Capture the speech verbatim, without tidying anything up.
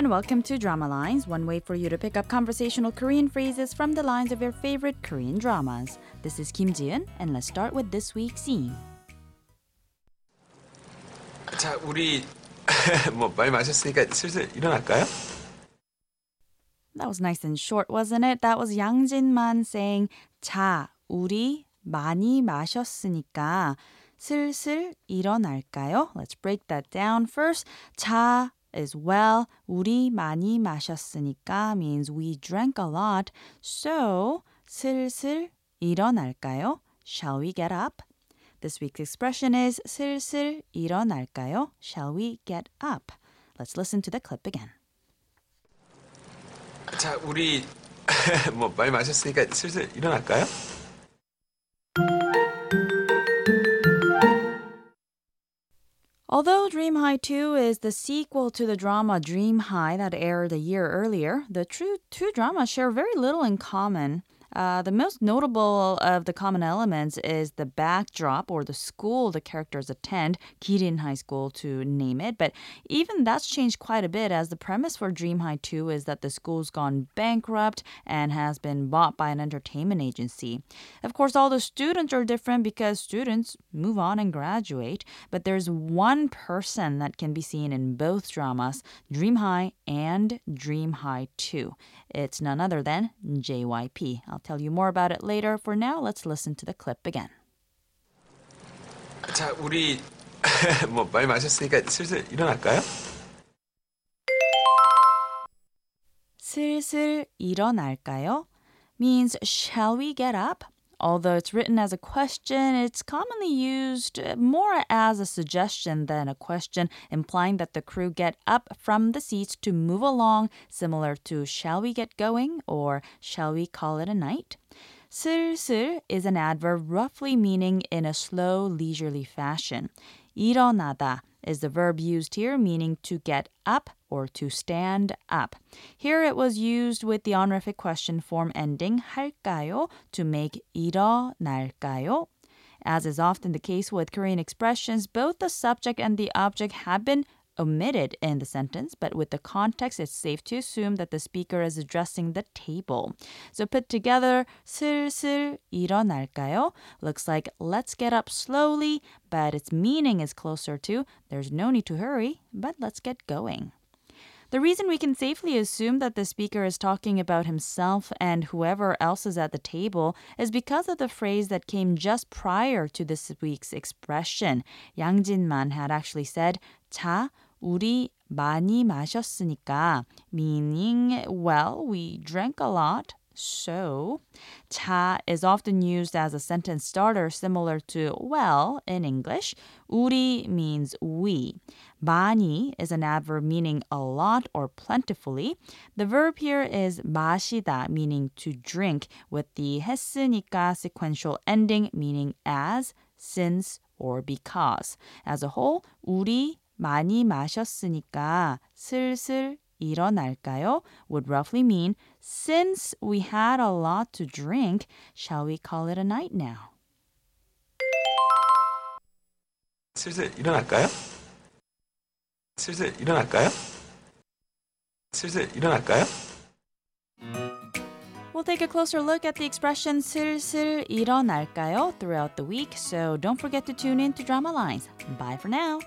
and welcome to Drama Lines, one way for you to pick up conversational Korean phrases from the lines of your favorite Korean dramas. This is Kim Ji-hun, and let's start with this week's scene. 자, 우리 뭐 많이 마셨으니까 슬슬 일어날까요? That was nice and short, wasn't it? That was Yang Jin-man saying, 자, 우리 많이 마셨으니까 슬슬 일어날까요? Let's break that down first. 자 is well. 우리 많이 마셨으니까 means we drank a lot. So, 슬슬 일어날까요? Shall we get up? This week's expression is 슬슬 일어날까요? Shall we get up? Let's listen to the clip again. 자, 우리 뭐 많이 마셨으니까 슬슬 일어날까요? Although Dream High two is the sequel to the drama Dream High that aired a year earlier, the true two dramas share very little in common. Uh, the most notable of the common elements is the backdrop or the school the characters attend, Kirin High School to name it. But even that's changed quite a bit, as the premise for Dream High two is that the school's gone bankrupt and has been bought by an entertainment agency. Of course, all the students are different because students move on and graduate. But there's one person that can be seen in both dramas, Dream High and Dream High two. It's none other than J Y P. I'll tell you more about it later. For now, let's listen to the clip again. 자, 우리 뭐 많이 마셨으니까 슬슬 일어날까요? 슬슬 일어날까요? Means shall we get up? Although it's written as a question, it's commonly used more as a suggestion than a question, implying that the crew get up from the seats to move along, similar to shall we get going or shall we call it a night? 슬슬 is an adverb roughly meaning in a slow, leisurely fashion. 일어나다 is the verb used here, meaning to get up or to stand up. Here it was used with the honorific question form ending 할까요 to make 일어날까요. As is often the case with Korean expressions, both the subject and the object have been omitted in the sentence, but with the context, it's safe to assume that the speaker is addressing the table. So put together, 슬슬 일어날까요? Looks like let's get up slowly, but its meaning is closer to there's no need to hurry, but let's get going. The reason we can safely assume that the speaker is talking about himself and whoever else is at the table is because of the phrase that came just prior to this week's expression. Yang Jin-man had actually said, 자, 우리 많이 마셨으니까, meaning, well, we drank a lot. So, 자 is often used as a sentence starter similar to well in English. 우리 means we. 많이 is an adverb meaning a lot or plentifully. The verb here is 마시다, meaning to drink, with the 했으니까 sequential ending, meaning as, since, or because. As a whole, 우리 많이 마셨으니까 슬슬 일어날까요? Would roughly mean, since we had a lot to drink, shall we call it a night now? 슬슬 일어날까요? 슬슬 일어날까요? 슬슬 일어날까요? We'll take a closer look at the expression 슬슬 일어날까요 throughout the week, so don't forget to tune in to Drama Lines. Bye for now!